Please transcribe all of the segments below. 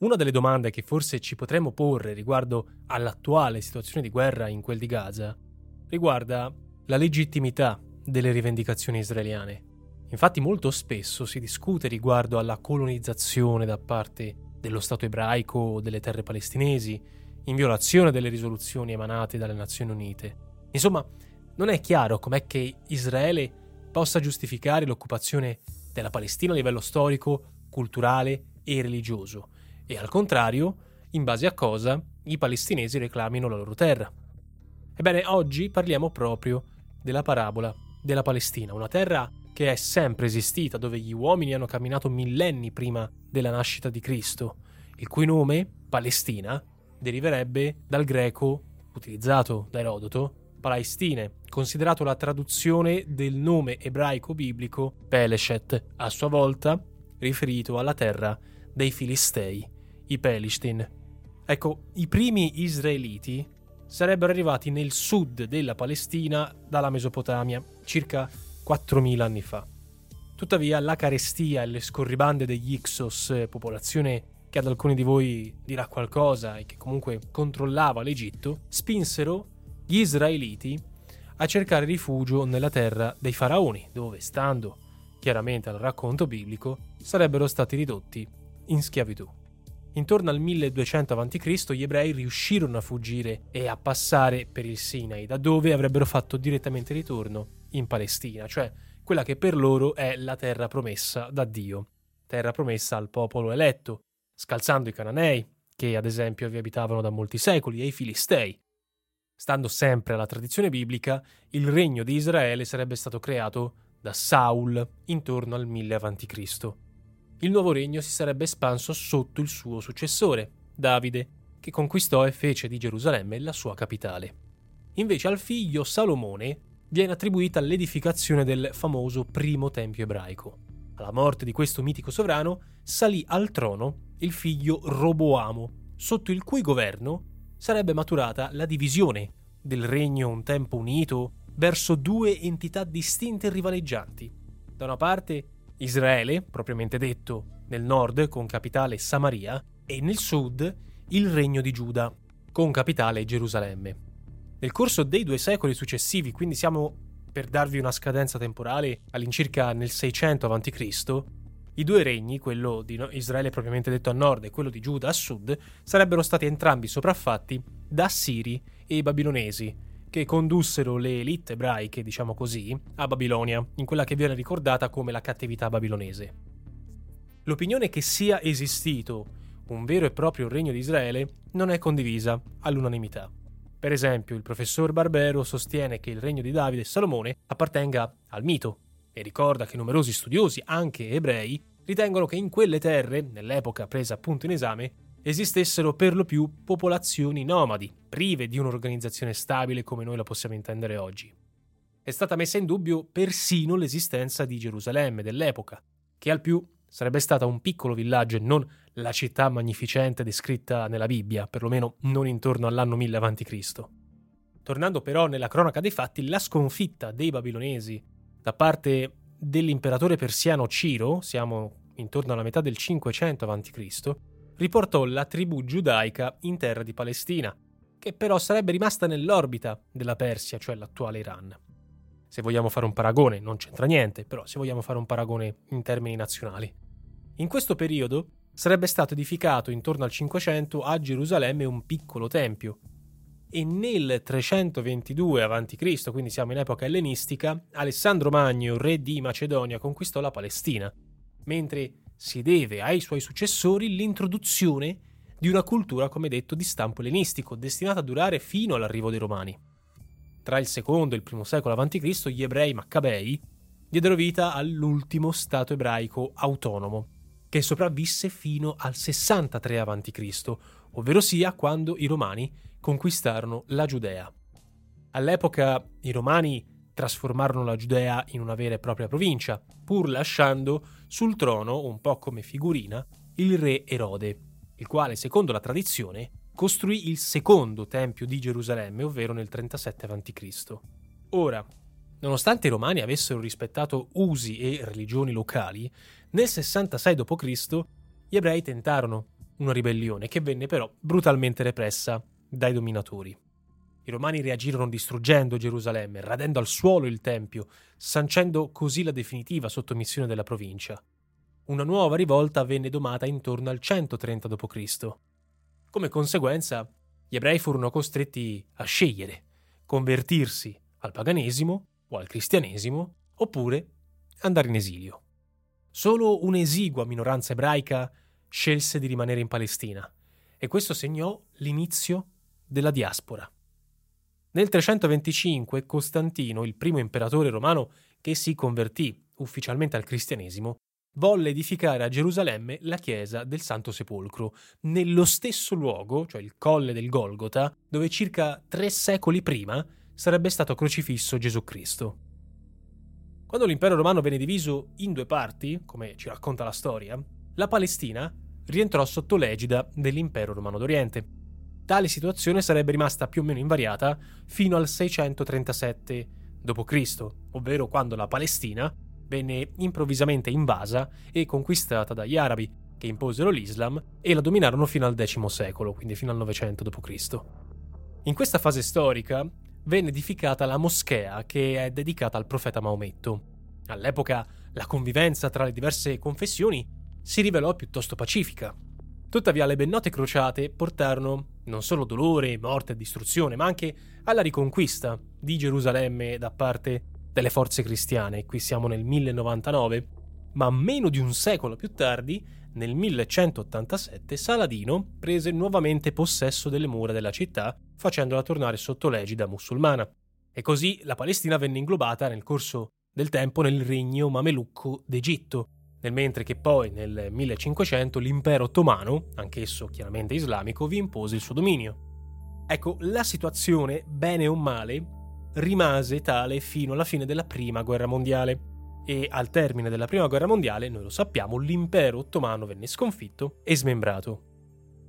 Una delle domande che forse ci potremmo porre riguardo all'attuale situazione di guerra in quel di Gaza riguarda la legittimità delle rivendicazioni israeliane. Infatti molto spesso si discute riguardo alla colonizzazione da parte dello Stato ebraico o delle terre palestinesi, in violazione delle risoluzioni emanate dalle Nazioni Unite. Insomma, non è chiaro com'è che Israele possa giustificare l'occupazione della Palestina a livello storico, culturale e religioso, e al contrario, in base a cosa i palestinesi reclamino la loro terra. Ebbene, oggi parliamo proprio della parabola della Palestina, una terra che è sempre esistita, dove gli uomini hanno camminato millenni prima della nascita di Cristo, il cui nome, Palestina, deriverebbe dal greco utilizzato da Erodoto, Palaestine, considerato la traduzione del nome ebraico biblico Peleshet, a sua volta riferito alla terra dei Filistei, i Pelishtin. Ecco, i primi israeliti sarebbero arrivati nel sud della Palestina dalla Mesopotamia, circa 4.000 anni fa. Tuttavia la carestia e le scorribande degli Hyksos, popolazione che ad alcuni di voi dirà qualcosa e che comunque controllava l'Egitto, spinsero gli israeliti a cercare rifugio nella terra dei faraoni, dove, stando chiaramente al racconto biblico, sarebbero stati ridotti in schiavitù. Intorno al 1200 a.C. gli ebrei riuscirono a fuggire e a passare per il Sinai, da dove avrebbero fatto direttamente ritorno in Palestina, cioè quella che per loro è la terra promessa da Dio, terra promessa al popolo eletto, scalzando i Cananei, che ad esempio vi abitavano da molti secoli, e i Filistei. Stando sempre alla tradizione biblica, il regno di Israele sarebbe stato creato da Saul intorno al 1000 a.C. Il nuovo regno si sarebbe espanso sotto il suo successore, Davide, che conquistò e fece di Gerusalemme la sua capitale. Invece al figlio Salomone viene attribuita l'edificazione del famoso primo tempio ebraico. Alla morte di questo mitico sovrano salì al trono il figlio Roboamo, sotto il cui governo sarebbe maturata la divisione del regno un tempo unito verso due entità distinte e rivaleggianti. Da una parte Israele, propriamente detto, nel nord con capitale Samaria, e nel sud il regno di Giuda con capitale Gerusalemme. Nel corso dei 2 secoli successivi, quindi siamo, per darvi una scadenza temporale, all'incirca nel 600 a.C., i 2 regni, quello di Israele propriamente detto a nord e quello di Giuda a sud, sarebbero stati entrambi sopraffatti da Assiri e Babilonesi, che condussero le elite ebraiche, diciamo così, a Babilonia, in quella che viene ricordata come la cattività babilonese. L'opinione che sia esistito un vero e proprio regno di Israele non è condivisa all'unanimità. Per esempio, il professor Barbero sostiene che il regno di Davide e Salomone appartenga al mito e ricorda che numerosi studiosi, anche ebrei, ritengono che in quelle terre, nell'epoca presa appunto in esame, esistessero per lo più popolazioni nomadi, prive di un'organizzazione stabile come noi la possiamo intendere oggi. È stata messa in dubbio persino l'esistenza di Gerusalemme dell'epoca, che al più sarebbe stata un piccolo villaggio e non la città magnificente descritta nella Bibbia, perlomeno non intorno all'anno 1000 a.C. Tornando però nella cronaca dei fatti, la sconfitta dei babilonesi da parte dell'imperatore persiano Ciro, siamo intorno alla metà del 500 a.C., riportò la tribù giudaica in terra di Palestina, che però sarebbe rimasta nell'orbita della Persia, cioè l'attuale Iran. Se vogliamo fare un paragone, non c'entra niente, però se vogliamo fare un paragone in termini nazionali. In questo periodo sarebbe stato edificato intorno al 500 a Gerusalemme un piccolo tempio e nel 322 a.C., quindi siamo in epoca ellenistica, Alessandro Magno, re di Macedonia, conquistò la Palestina, mentre si deve ai suoi successori l'introduzione di una cultura, come detto, di stampo ellenistico, destinata a durare fino all'arrivo dei Romani. Tra il secondo e il primo secolo a.C., gli ebrei maccabei diedero vita all'ultimo stato ebraico autonomo, che sopravvisse fino al 63 a.C., ovvero sia quando i Romani conquistarono la Giudea. All'epoca i Romani trasformarono la Giudea in una vera e propria provincia, pur lasciando sul trono, un po' come figurina, il re Erode, il quale, secondo la tradizione, costruì il secondo tempio di Gerusalemme, ovvero nel 37 a.C. Ora, nonostante i Romani avessero rispettato usi e religioni locali, nel 66 d.C. gli ebrei tentarono una ribellione che venne però brutalmente repressa dai dominatori. I romani reagirono distruggendo Gerusalemme, radendo al suolo il tempio, sancendo così la definitiva sottomissione della provincia. Una nuova rivolta venne domata intorno al 130 d.C. Come conseguenza, gli ebrei furono costretti a scegliere, convertirsi al paganesimo o al cristianesimo, oppure andare in esilio. Solo un'esigua minoranza ebraica scelse di rimanere in Palestina, e questo segnò l'inizio della diaspora. Nel 325 Costantino, il primo imperatore romano che si convertì ufficialmente al cristianesimo, volle edificare a Gerusalemme la chiesa del Santo Sepolcro, nello stesso luogo, cioè il colle del Golgota, dove circa 3 secoli prima sarebbe stato crocifisso Gesù Cristo. Quando l'impero romano venne diviso in 2 parti, come ci racconta la storia, la Palestina rientrò sotto l'egida dell'impero romano d'Oriente. Tale situazione sarebbe rimasta più o meno invariata fino al 637 d.C., ovvero quando la Palestina venne improvvisamente invasa e conquistata dagli arabi, che imposero l'Islam e la dominarono fino al X secolo, quindi fino al 900 d.C. In questa fase storica venne edificata la moschea che è dedicata al profeta Maometto. All'epoca la convivenza tra le diverse confessioni si rivelò piuttosto pacifica. Tuttavia le ben note crociate portarono non solo dolore, morte e distruzione, ma anche alla riconquista di Gerusalemme da parte delle forze cristiane. Qui siamo nel 1099, ma meno di un secolo più tardi, nel 1187, Saladino prese nuovamente possesso delle mura della città, facendola tornare sotto l'egida musulmana. E così la Palestina venne inglobata nel corso del tempo nel regno mamelucco d'Egitto, nel mentre che poi nel 1500 l'impero ottomano, anch'esso chiaramente islamico, vi impose il suo dominio. Ecco, la situazione, bene o male, rimase tale fino alla fine della Prima Guerra Mondiale. E al termine della Prima Guerra Mondiale, noi lo sappiamo, l'impero ottomano venne sconfitto e smembrato.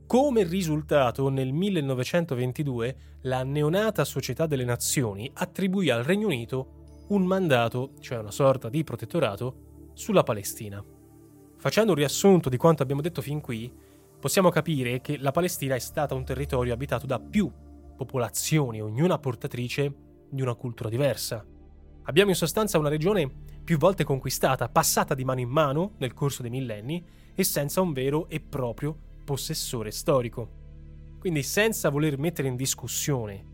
Come risultato, nel 1922 la neonata Società delle Nazioni attribuì al Regno Unito un mandato, cioè una sorta di protettorato, sulla Palestina. Facendo un riassunto di quanto abbiamo detto fin qui, possiamo capire che la Palestina è stata un territorio abitato da più popolazioni, ognuna portatrice di una cultura diversa. Abbiamo in sostanza una regione più volte conquistata, passata di mano in mano nel corso dei millenni e senza un vero e proprio possessore storico. Quindi, senza voler mettere in discussione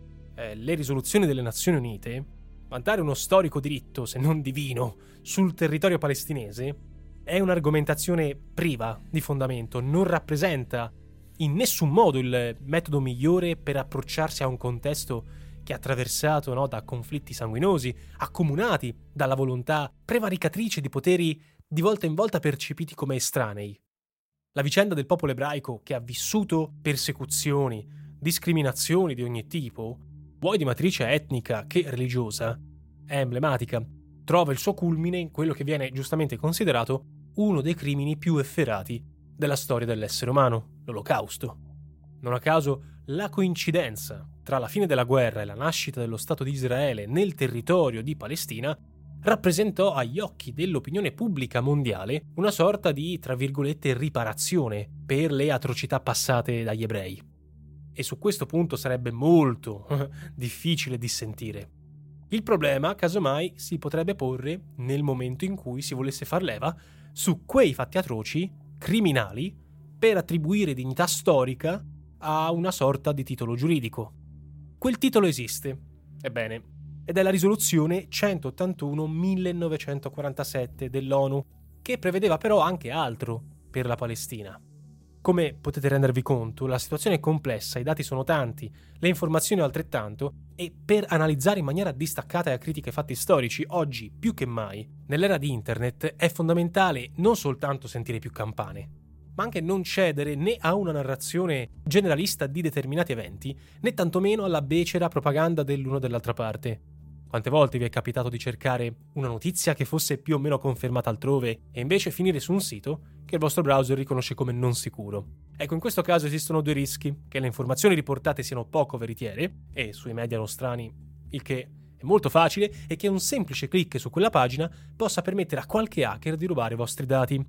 le risoluzioni delle Nazioni Unite, vantare uno storico diritto, se non divino, sul territorio palestinese è un'argomentazione priva di fondamento, non rappresenta in nessun modo il metodo migliore per approcciarsi a un contesto che è attraversato da conflitti sanguinosi, accomunati dalla volontà prevaricatrice di poteri di volta in volta percepiti come estranei. La vicenda del popolo ebraico, che ha vissuto persecuzioni, discriminazioni di ogni tipo, vuoi di matrice etnica che religiosa, è emblematica. Trova il suo culmine in quello che viene giustamente considerato uno dei crimini più efferati della storia dell'essere umano, l'Olocausto. Non a caso la coincidenza tra la fine della guerra e la nascita dello Stato di Israele nel territorio di Palestina rappresentò agli occhi dell'opinione pubblica mondiale una sorta di, tra virgolette, riparazione per le atrocità passate dagli ebrei. E su questo punto sarebbe molto difficile dissentire. Il problema, casomai, si potrebbe porre nel momento in cui si volesse far leva su quei fatti atroci, criminali, per attribuire dignità storica a una sorta di titolo giuridico. Quel titolo esiste, ebbene, ed è la risoluzione 181/1947 dell'ONU, che prevedeva però anche altro per la Palestina. Come potete rendervi conto, la situazione è complessa, i dati sono tanti, le informazioni altrettanto, e per analizzare in maniera distaccata e acritica i fatti storici, oggi più che mai, nell'era di internet, è fondamentale non soltanto sentire più campane, ma anche non cedere né a una narrazione generalista di determinati eventi, né tantomeno alla becera propaganda dell'uno o dell'altra parte. Quante volte vi è capitato di cercare una notizia che fosse più o meno confermata altrove e invece finire su un sito che il vostro browser riconosce come non sicuro? Ecco, in questo caso esistono 2 rischi, che le informazioni riportate siano poco veritiere e sui media nostrani, il che è molto facile, e che un semplice click su quella pagina possa permettere a qualche hacker di rubare i vostri dati.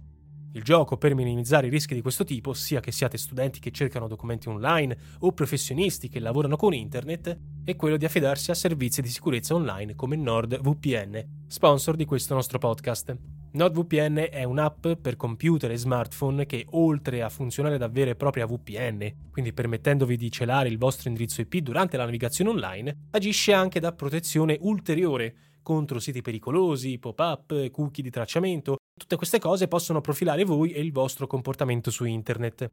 Il gioco per minimizzare i rischi di questo tipo, sia che siate studenti che cercano documenti online o professionisti che lavorano con internet, è quello di affidarsi a servizi di sicurezza online come NordVPN, sponsor di questo nostro podcast. NordVPN è un'app per computer e smartphone che, oltre a funzionare da vera e propria VPN, quindi permettendovi di celare il vostro indirizzo IP durante la navigazione online, agisce anche da protezione ulteriore contro siti pericolosi, pop-up, cookie di tracciamento. Tutte queste cose possono profilare voi e il vostro comportamento su internet.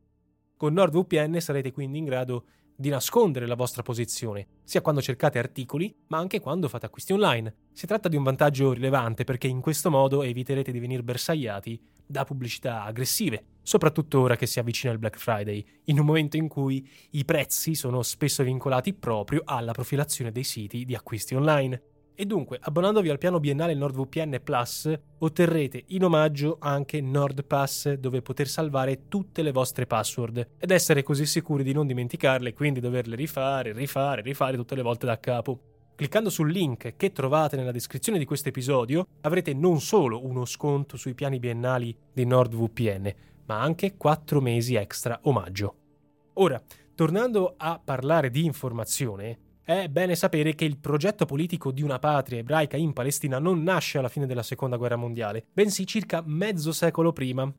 Con NordVPN sarete quindi in grado di nascondere la vostra posizione, sia quando cercate articoli, ma anche quando fate acquisti online. Si tratta di un vantaggio rilevante perché in questo modo eviterete di venire bersagliati da pubblicità aggressive, soprattutto ora che si avvicina il Black Friday, in un momento in cui i prezzi sono spesso vincolati proprio alla profilazione dei siti di acquisti online. E dunque, abbonandovi al piano biennale NordVPN Plus, otterrete in omaggio anche NordPass, dove poter salvare tutte le vostre password ed essere così sicuri di non dimenticarle, quindi doverle rifare tutte le volte da capo. Cliccando sul link che trovate nella descrizione di questo episodio, avrete non solo uno sconto sui piani biennali di NordVPN, ma anche 4 mesi extra omaggio. Ora, tornando a parlare di informazione, è bene sapere che il progetto politico di una patria ebraica in Palestina non nasce alla fine della Seconda Guerra Mondiale, bensì circa mezzo secolo prima.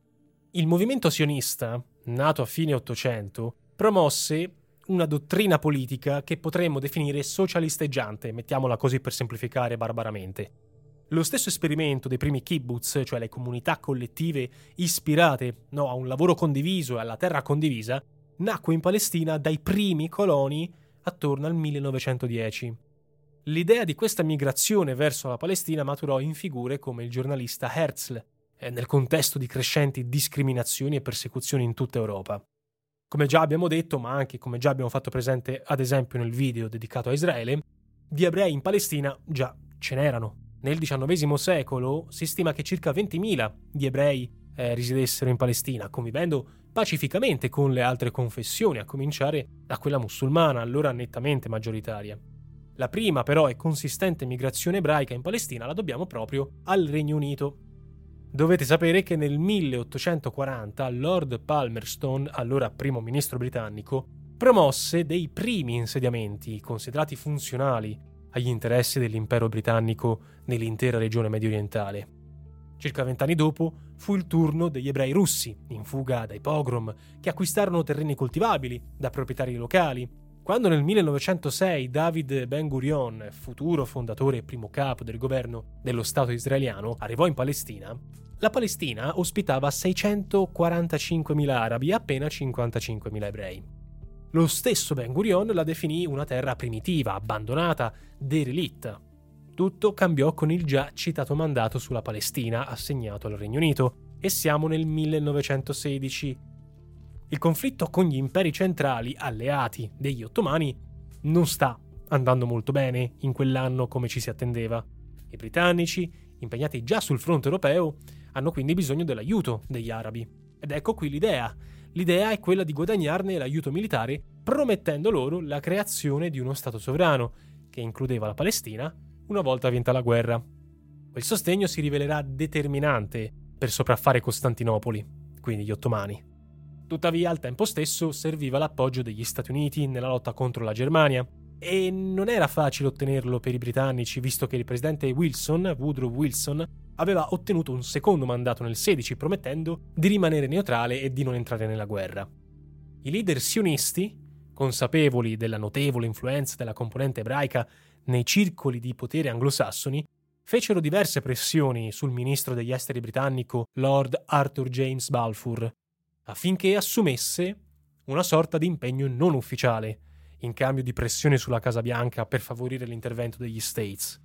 Il movimento sionista, nato a fine Ottocento, promosse una dottrina politica che potremmo definire socialisteggiante, mettiamola così per semplificare barbaramente. Lo stesso esperimento dei primi kibbutz, cioè le comunità collettive ispirate a un lavoro condiviso e alla terra condivisa, nacque in Palestina dai primi coloni attorno al 1910. L'idea di questa migrazione verso la Palestina maturò in figure come il giornalista Herzl, nel contesto di crescenti discriminazioni e persecuzioni in tutta Europa. Come già abbiamo detto, ma anche come già abbiamo fatto presente ad esempio nel video dedicato a Israele, di ebrei in Palestina già ce n'erano. Nel XIX secolo si stima che circa 20.000 di ebrei risiedessero in Palestina, convivendo pacificamente con le altre confessioni, a cominciare da quella musulmana, allora nettamente maggioritaria. La prima però e consistente migrazione ebraica in Palestina la dobbiamo proprio al Regno Unito. Dovete sapere che nel 1840 Lord Palmerston, allora primo ministro britannico, promosse dei primi insediamenti considerati funzionali agli interessi dell'impero britannico nell'intera regione mediorientale. Circa 20 anni dopo fu il turno degli ebrei russi, in fuga dai pogrom, che acquistarono terreni coltivabili da proprietari locali. Quando nel 1906 David Ben-Gurion, futuro fondatore e primo capo del governo dello Stato israeliano, arrivò in Palestina, la Palestina ospitava 645.000 arabi e appena 55.000 ebrei. Lo stesso Ben-Gurion la definì una terra primitiva, abbandonata, derelitta. Tutto cambiò con il già citato mandato sulla Palestina assegnato al Regno Unito, e siamo nel 1916. Il conflitto con gli imperi centrali alleati degli ottomani non sta andando molto bene in quell'anno come ci si attendeva. I britannici, impegnati già sul fronte europeo, hanno quindi bisogno dell'aiuto degli arabi. Ed ecco qui l'idea. L'idea è quella di guadagnarne l'aiuto militare promettendo loro la creazione di uno stato sovrano, che includeva la Palestina, una volta vinta la guerra. Quel sostegno si rivelerà determinante per sopraffare Costantinopoli, quindi gli ottomani. Tuttavia, al tempo stesso, serviva l'appoggio degli Stati Uniti nella lotta contro la Germania, e non era facile ottenerlo per i britannici, visto che il presidente Woodrow Wilson, aveva ottenuto un secondo mandato nel 16, promettendo di rimanere neutrale e di non entrare nella guerra. I leader sionisti, consapevoli della notevole influenza della componente ebraica nei circoli di potere anglosassoni, fecero diverse pressioni sul ministro degli esteri britannico Lord Arthur James Balfour affinché assumesse una sorta di impegno non ufficiale in cambio di pressione sulla Casa Bianca per favorire l'intervento degli States.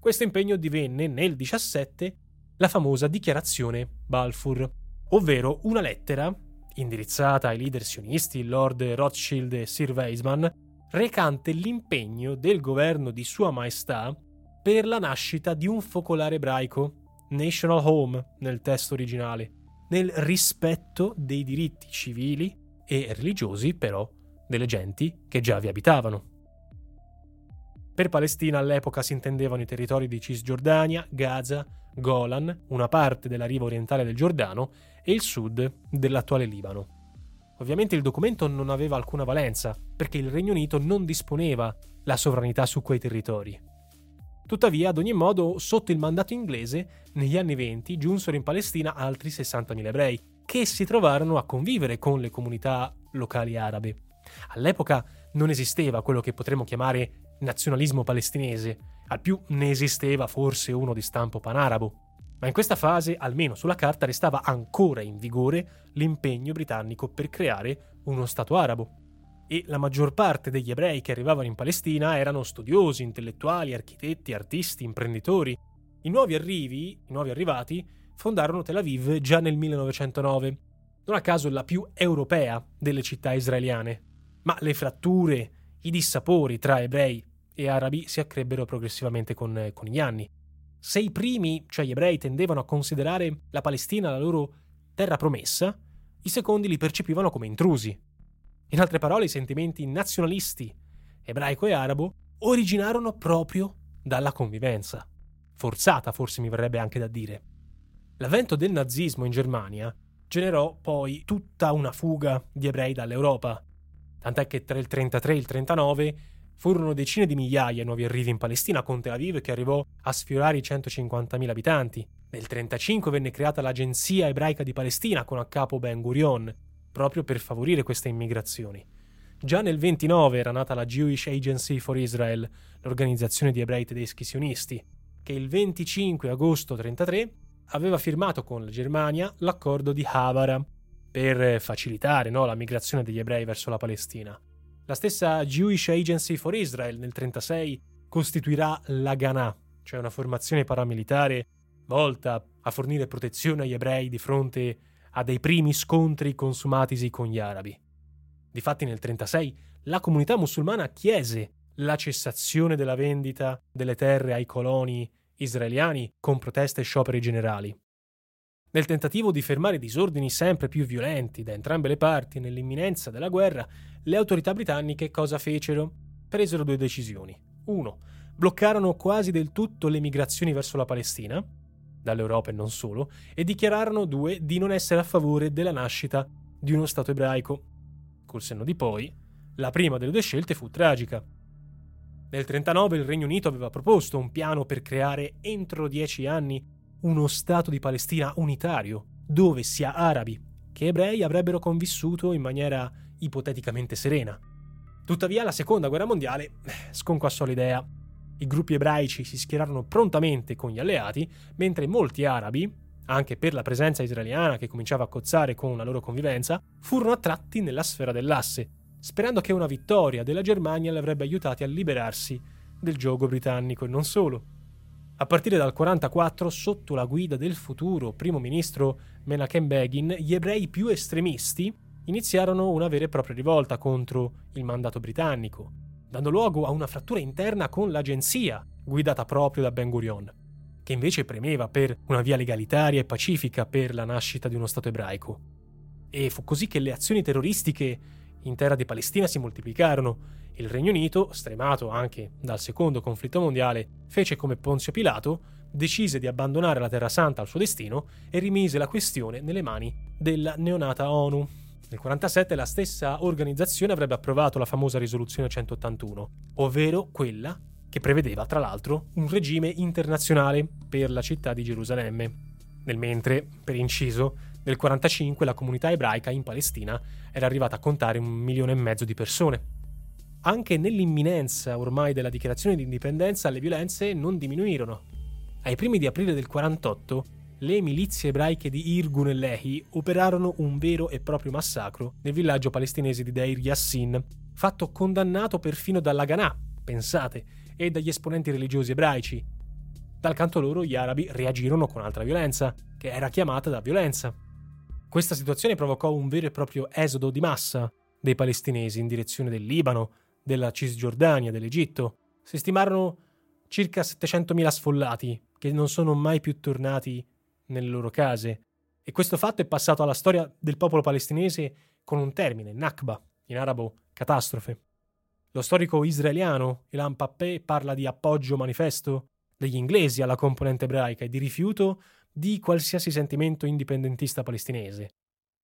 Questo impegno divenne nel 17 la famosa Dichiarazione Balfour, ovvero una lettera indirizzata ai leader sionisti Lord Rothschild e Sir Weizmann, recante l'impegno del governo di Sua Maestà per la nascita di un focolare ebraico, National Home nel testo originale, nel rispetto dei diritti civili e religiosi però delle genti che già vi abitavano. Per Palestina all'epoca si intendevano i territori di Cisgiordania, Gaza, Golan, una parte della riva orientale del Giordano e il sud dell'attuale Libano. Ovviamente il documento non aveva alcuna valenza, perché il Regno Unito non disponeva la sovranità su quei territori. Tuttavia, ad ogni modo, sotto il mandato inglese, negli anni 20 giunsero in Palestina altri 60.000 ebrei, che si trovarono a convivere con le comunità locali arabe. All'epoca non esisteva quello che potremmo chiamare nazionalismo palestinese, al più ne esisteva forse uno di stampo panarabo. Ma in questa fase, almeno sulla carta, restava ancora in vigore l'impegno britannico per creare uno Stato arabo. E la maggior parte degli ebrei che arrivavano in Palestina erano studiosi, intellettuali, architetti, artisti, imprenditori. I nuovi arrivati, fondarono Tel Aviv già nel 1909, non a caso la più europea delle città israeliane. Ma le fratture, i dissapori tra ebrei e arabi si accrebbero progressivamente con gli anni. Se i primi, cioè gli ebrei, tendevano a considerare la Palestina la loro terra promessa, i secondi li percepivano come intrusi. In altre parole, i sentimenti nazionalisti, ebraico e arabo, originarono proprio dalla convivenza. Forzata, forse mi verrebbe anche da dire. L'avvento del nazismo in Germania generò poi tutta una fuga di ebrei dall'Europa, tant'è che tra il 33 e il 39 furono decine di migliaia i nuovi arrivi in Palestina, con Tel Aviv che arrivò a sfiorare i 150.000 abitanti. Nel 35 venne creata l'Agenzia Ebraica di Palestina con a capo Ben-Gurion, proprio per favorire queste immigrazioni. Già nel 29 era nata la Jewish Agency for Israel, l'organizzazione di ebrei tedeschi sionisti, che il 25 agosto 33 aveva firmato con la Germania l'accordo di Haavara per facilitare la migrazione degli ebrei verso la Palestina. La stessa Jewish Agency for Israel nel 36 costituirà l'Haganah, cioè una formazione paramilitare volta a fornire protezione agli ebrei di fronte a dei primi scontri consumatisi con gli arabi. Difatti nel 36 la comunità musulmana chiese la cessazione della vendita delle terre ai coloni israeliani con proteste e scioperi generali. Nel tentativo di fermare disordini sempre più violenti da entrambe le parti nell'imminenza della guerra, le autorità britanniche cosa fecero? Presero due decisioni. 1. Bloccarono quasi del tutto le migrazioni verso la Palestina, dall'Europa e non solo, e dichiararono 2. Di non essere a favore della nascita di uno Stato ebraico. Col senno di poi, la prima delle due scelte fu tragica. Nel 39 il Regno Unito aveva proposto un piano per creare entro 10 anni uno Stato di Palestina unitario, dove sia arabi che ebrei avrebbero convissuto in maniera ipoteticamente serena. Tuttavia la seconda guerra mondiale sconquassò l'idea. I gruppi ebraici si schierarono prontamente con gli alleati, mentre molti arabi, anche per la presenza israeliana che cominciava a cozzare con la loro convivenza, furono attratti nella sfera dell'asse, sperando che una vittoria della Germania li avrebbe aiutati a liberarsi del giogo britannico e non solo. A partire dal 1944, sotto la guida del futuro primo ministro Menachem Begin, gli ebrei più estremisti iniziarono una vera e propria rivolta contro il mandato britannico, dando luogo a una frattura interna con l'agenzia, guidata proprio da Ben-Gurion, che invece premeva per una via legalitaria e pacifica per la nascita di uno Stato ebraico. E fu così che le azioni terroristiche in terra di Palestina si moltiplicarono. Il Regno Unito, stremato anche dal secondo conflitto mondiale, fece come Ponzio Pilato, decise di abbandonare la Terra Santa al suo destino e rimise la questione nelle mani della neonata ONU. Nel 1947 la stessa organizzazione avrebbe approvato la famosa risoluzione 181, ovvero quella che prevedeva tra l'altro un regime internazionale per la città di Gerusalemme. Nel mentre, per inciso, nel 1945 la comunità ebraica in Palestina era arrivata a contare 1,5 milioni di persone. Anche nell'imminenza ormai della dichiarazione di indipendenza le violenze non diminuirono. Ai primi di aprile del 1948 le milizie ebraiche di Irgun e Lehi operarono un vero e proprio massacro nel villaggio palestinese di Deir Yassin, fatto condannato perfino dall'Haganah, pensate, e dagli esponenti religiosi ebraici. Dal canto loro gli arabi reagirono con altra violenza, che era chiamata da violenza. Questa situazione provocò un vero e proprio esodo di massa dei palestinesi in direzione del Libano, della Cisgiordania, dell'Egitto. Si stimarono circa 700.000 sfollati che non sono mai più tornati nelle loro case, e questo fatto è passato alla storia del popolo palestinese con un termine, Nakba, in arabo catastrofe. Lo storico israeliano Ilan Pappé parla di appoggio manifesto degli inglesi alla componente ebraica e di rifiuto di qualsiasi sentimento indipendentista palestinese.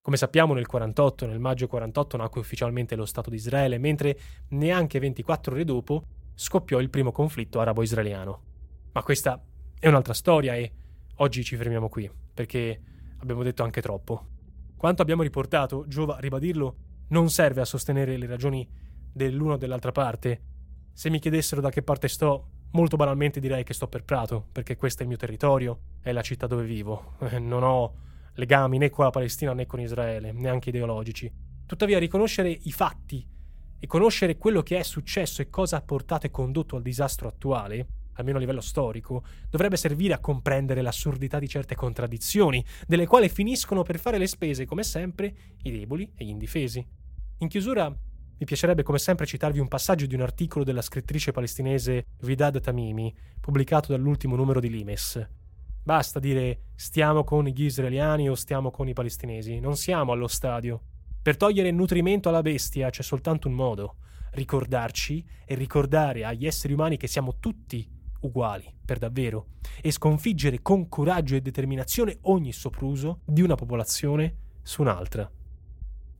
Come sappiamo, nel maggio 48 nacque ufficialmente lo Stato di Israele, mentre neanche 24 ore dopo scoppiò il primo conflitto arabo-israeliano. Ma questa è un'altra storia e oggi ci fermiamo qui, perché abbiamo detto anche troppo. Quanto abbiamo riportato, giova ribadirlo, non serve a sostenere le ragioni dell'una o dell'altra parte. Se mi chiedessero da che parte sto, molto banalmente direi che sto per Prato, perché questo è il mio territorio, è la città dove vivo. Non ho legami né con la Palestina né con Israele, neanche ideologici. Tuttavia, riconoscere i fatti e conoscere quello che è successo e cosa ha portato e condotto al disastro attuale, almeno a livello storico, dovrebbe servire a comprendere l'assurdità di certe contraddizioni, delle quali finiscono per fare le spese, come sempre, i deboli e gli indifesi. In chiusura, mi piacerebbe come sempre citarvi un passaggio di un articolo della scrittrice palestinese Widad Tamimi, pubblicato dall'ultimo numero di Limes. Basta dire stiamo con gli israeliani o stiamo con i palestinesi, non siamo allo stadio. Per togliere nutrimento alla bestia c'è soltanto un modo: ricordarci e ricordare agli esseri umani che siamo tutti uguali, per davvero, e sconfiggere con coraggio e determinazione ogni sopruso di una popolazione su un'altra.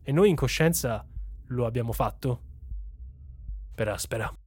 E noi in coscienza lo abbiamo fatto. Per aspera.